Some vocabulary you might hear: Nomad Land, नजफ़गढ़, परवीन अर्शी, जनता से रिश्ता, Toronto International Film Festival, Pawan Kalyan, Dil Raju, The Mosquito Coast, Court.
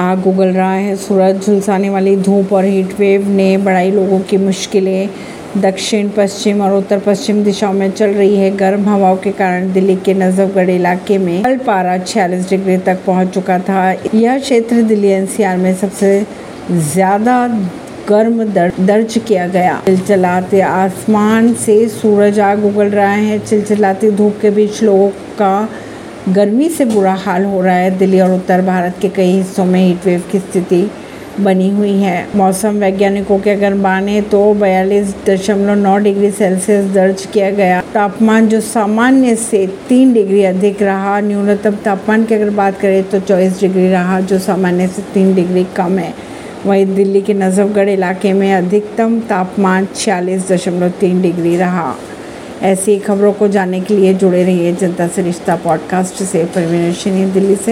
आग उगल रहा है। सूरज झुलसाने वाली धूप और हीटवेव ने बढ़ाई लोगों की मुश्किलें। दक्षिण पश्चिम और उत्तर पश्चिम दिशाओं में चल रही है गर्म हवाओं के कारण दिल्ली के नजफ़गढ़ इलाके में कल पारा 46 डिग्री तक पहुंच चुका था। यह क्षेत्र दिल्ली एनसीआर में सबसे ज़्यादा गर्म दर्ज किया गया। चिलचिलाते आसमान से सूरज आग उगल रहा है। चिलचिलाती धूप के बीच लोगों का गर्मी से बुरा हाल हो रहा है। दिल्ली और उत्तर भारत के कई हिस्सों में हीटवेव की स्थिति बनी हुई है। मौसम वैज्ञानिकों के अगर माने तो 42.9 डिग्री सेल्सियस दर्ज किया गया तापमान, जो सामान्य से 3 डिग्री अधिक रहा। न्यूनतम तापमान की अगर बात करें तो 24 डिग्री रहा, जो सामान्य से 3 डिग्री कम है। वहीं दिल्ली के नजफ़गढ़ इलाके में अधिकतम तापमान 46.3 डिग्री रहा। ऐसी खबरों को जानने के लिए जुड़े रहिए जनता से रिश्ता पॉडकास्ट से। परवीन अर्शी, दिल्ली से।